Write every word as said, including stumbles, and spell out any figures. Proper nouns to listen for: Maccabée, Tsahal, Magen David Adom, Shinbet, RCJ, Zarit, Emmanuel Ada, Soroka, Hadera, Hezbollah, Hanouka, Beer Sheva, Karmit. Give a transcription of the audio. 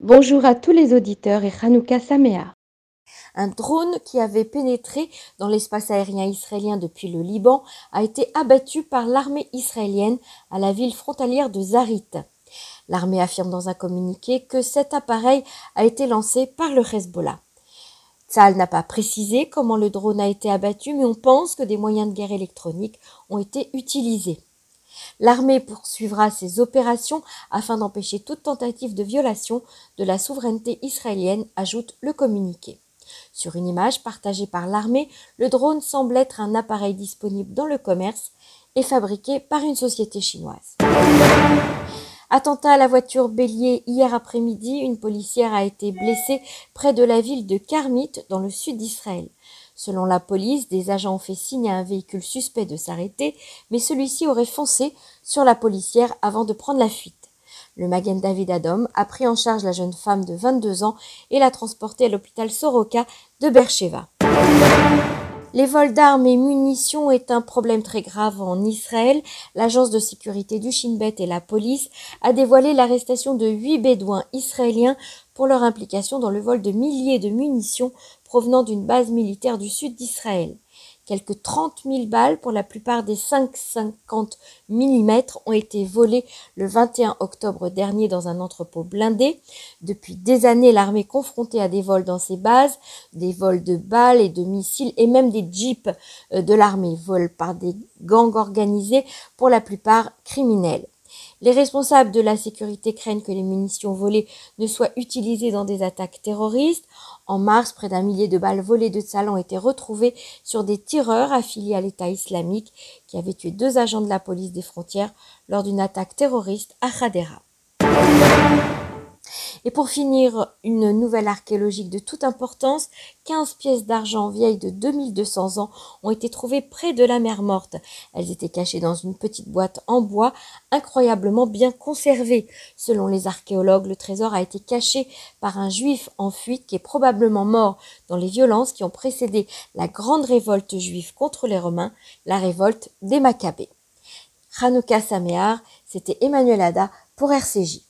Bonjour à tous les auditeurs et Hanouka Samea. Un drone qui avait pénétré dans l'espace aérien israélien depuis le Liban a été abattu par l'armée israélienne à la ville frontalière de Zarit. L'armée affirme dans un communiqué que cet appareil a été lancé par le Hezbollah. Tsahal n'a pas précisé comment le drone a été abattu, mais on pense que des moyens de guerre électroniques ont été utilisés. L'armée poursuivra ses opérations afin d'empêcher toute tentative de violation de la souveraineté israélienne, ajoute le communiqué. Sur une image partagée par l'armée, le drone semble être un appareil disponible dans le commerce et fabriqué par une société chinoise. Attentat à la voiture bélier hier après-midi, une policière a été blessée près de la ville de Karmit dans le sud d'Israël. Selon la police, des agents ont fait signe à un véhicule suspect de s'arrêter, mais celui-ci aurait foncé sur la policière avant de prendre la fuite. Le Magen David Adom a pris en charge la jeune femme de vingt-deux ans et l'a transportée à l'hôpital Soroka de Beer Sheva. Les vols d'armes et munitions est un problème très grave en Israël. L'agence de sécurité du Shinbet et la police a dévoilé l'arrestation de huit bédouins israéliens pour leur implication dans le vol de milliers de munitions provenant d'une base militaire du sud d'Israël. Quelques trente mille balles, pour la plupart des cinq virgule cinquante millimètres, ont été volées le vingt et un octobre dernier dans un entrepôt blindé. Depuis des années, l'armée est confrontée à des vols dans ses bases, des vols de balles et de missiles, et même des jeeps de l'armée, vols par des gangs organisés, pour la plupart criminels. Les responsables de la sécurité craignent que les munitions volées ne soient utilisées dans des attaques terroristes. En mars, près d'un millier de balles volées de Tsahal ont été retrouvées sur des tireurs affiliés à l'État islamique qui avaient tué deux agents de la police des frontières lors d'une attaque terroriste à Hadera. Et pour finir, une nouvelle archéologique de toute importance, quinze pièces d'argent vieilles de deux mille deux cents ans ont été trouvées près de la mer Morte. Elles étaient cachées dans une petite boîte en bois, incroyablement bien conservée. Selon les archéologues, le trésor a été caché par un juif en fuite qui est probablement mort dans les violences qui ont précédé la grande révolte juive contre les Romains, la révolte des Maccabées. Hanouka Samear, c'était Emmanuel Ada pour R C J.